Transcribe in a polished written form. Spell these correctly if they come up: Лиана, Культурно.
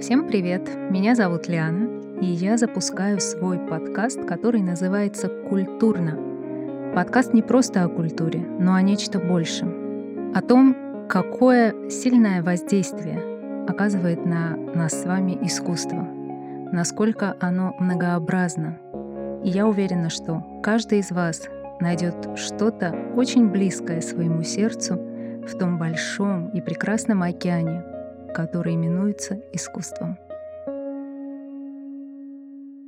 Всем привет! Меня зовут Лиана, и я запускаю свой подкаст, который называется «Культурно». Подкаст не просто о культуре, но о нечто большем. О том, какое сильное воздействие оказывает на нас с вами искусство, насколько оно многообразно. И я уверена, что каждый из вас найдет что-то очень близкое своему сердцу в том большом и прекрасном океане, который именуется искусством.